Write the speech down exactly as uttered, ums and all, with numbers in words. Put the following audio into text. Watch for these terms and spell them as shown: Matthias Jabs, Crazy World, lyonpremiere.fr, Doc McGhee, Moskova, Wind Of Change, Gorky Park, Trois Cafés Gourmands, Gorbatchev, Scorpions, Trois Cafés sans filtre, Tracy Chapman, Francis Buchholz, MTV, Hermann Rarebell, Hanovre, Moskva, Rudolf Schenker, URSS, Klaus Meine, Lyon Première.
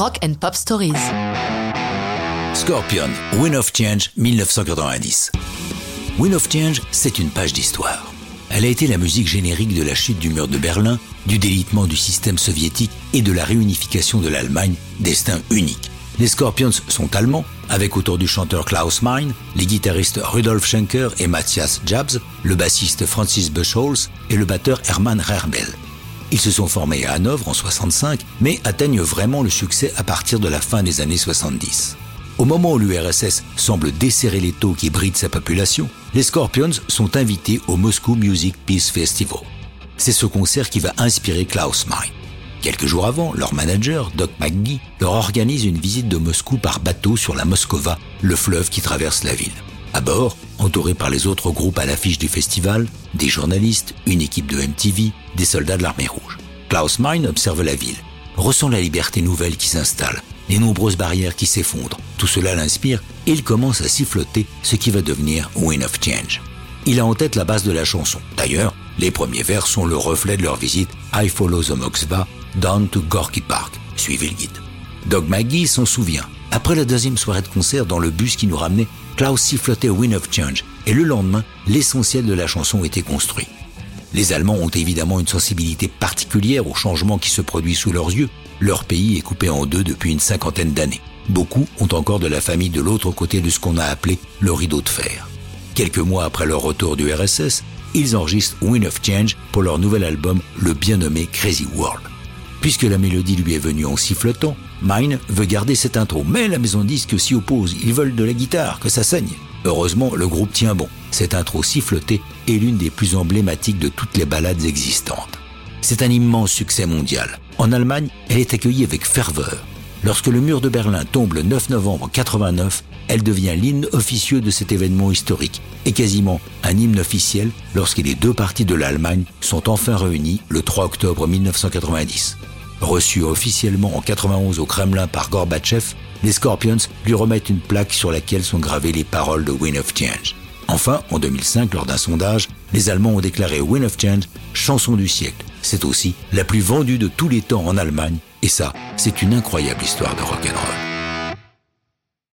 Rock and Pop Stories. Scorpions, Wind of Change, dix-neuf cent quatre-vingt-dix. Wind of Change, c'est une page d'histoire. Elle a été la musique générique de la chute du mur de Berlin, du délitement du système soviétique et de la réunification de l'Allemagne, destin unique. Les Scorpions sont allemands, avec autour du chanteur Klaus Meine, les guitaristes Rudolf Schenker et Matthias Jabs, le bassiste Francis Buchholz et le batteur Hermann Rarebell. Ils se sont formés à Hanovre en soixante-cinq, mais atteignent vraiment le succès à partir de la fin des années soixante-dix. Au moment où l'U R S S semble desserrer les taux qui brident sa population, les Scorpions sont invités au Moscow Music Peace Festival. C'est ce concert qui va inspirer Klaus Meine. Quelques jours avant, leur manager, Doc McGhee, leur organise une visite de Moscou par bateau sur la Moskova, le fleuve qui traverse la ville. À bord, entourés par les autres groupes à l'affiche du festival, des journalistes, une équipe de M T V, des soldats de l'armée rouge. Klaus Meine observe la ville, ressent la liberté nouvelle qui s'installe, les nombreuses barrières qui s'effondrent. Tout cela l'inspire et il commence à siffloter ce qui va devenir Wind of Change. Il a en tête la base de la chanson. D'ailleurs, les premiers vers sont le reflet de leur visite I Follow the Moskva, Down to Gorky Park. Suivez le guide. Doc McGhee s'en souvient. Après la deuxième soirée de concert dans le bus qui nous ramenait, Klaus sifflotait Wind of Change et le lendemain, l'essentiel de la chanson était construit. Les Allemands ont évidemment une sensibilité particulière aux changements qui se produisent sous leurs yeux. Leur pays est coupé en deux depuis une cinquantaine d'années. Beaucoup ont encore de la famille de l'autre côté de ce qu'on a appelé le rideau de fer. Quelques mois après leur retour du R S S, ils enregistrent Wind of Change pour leur nouvel album, le bien nommé Crazy World. Puisque la mélodie lui est venue en sifflotant, Mine veut garder cette intro, mais la maison de disque s'y oppose, ils veulent de la guitare, que ça saigne. Heureusement, le groupe tient bon. Cette intro sifflotée est l'une des plus emblématiques de toutes les ballades existantes. C'est un immense succès mondial. En Allemagne, elle est accueillie avec ferveur. Lorsque le mur de Berlin tombe le neuf novembre quatre-vingt-neuf, elle devient l'hymne officieux de cet événement historique et quasiment un hymne officiel lorsque les deux parties de l'Allemagne sont enfin réunies le trois octobre mille neuf cent quatre-vingt-dix. Reçus officiellement en quatre-vingt-onze au Kremlin par Gorbatchev, les Scorpions lui remettent une plaque sur laquelle sont gravées les paroles de Wind of Change. Enfin, en deux mille cinq, lors d'un sondage, les Allemands ont déclaré Wind of Change chanson du siècle. C'est aussi la plus vendue de tous les temps en Allemagne. Et ça, c'est une incroyable histoire de rock'n'roll.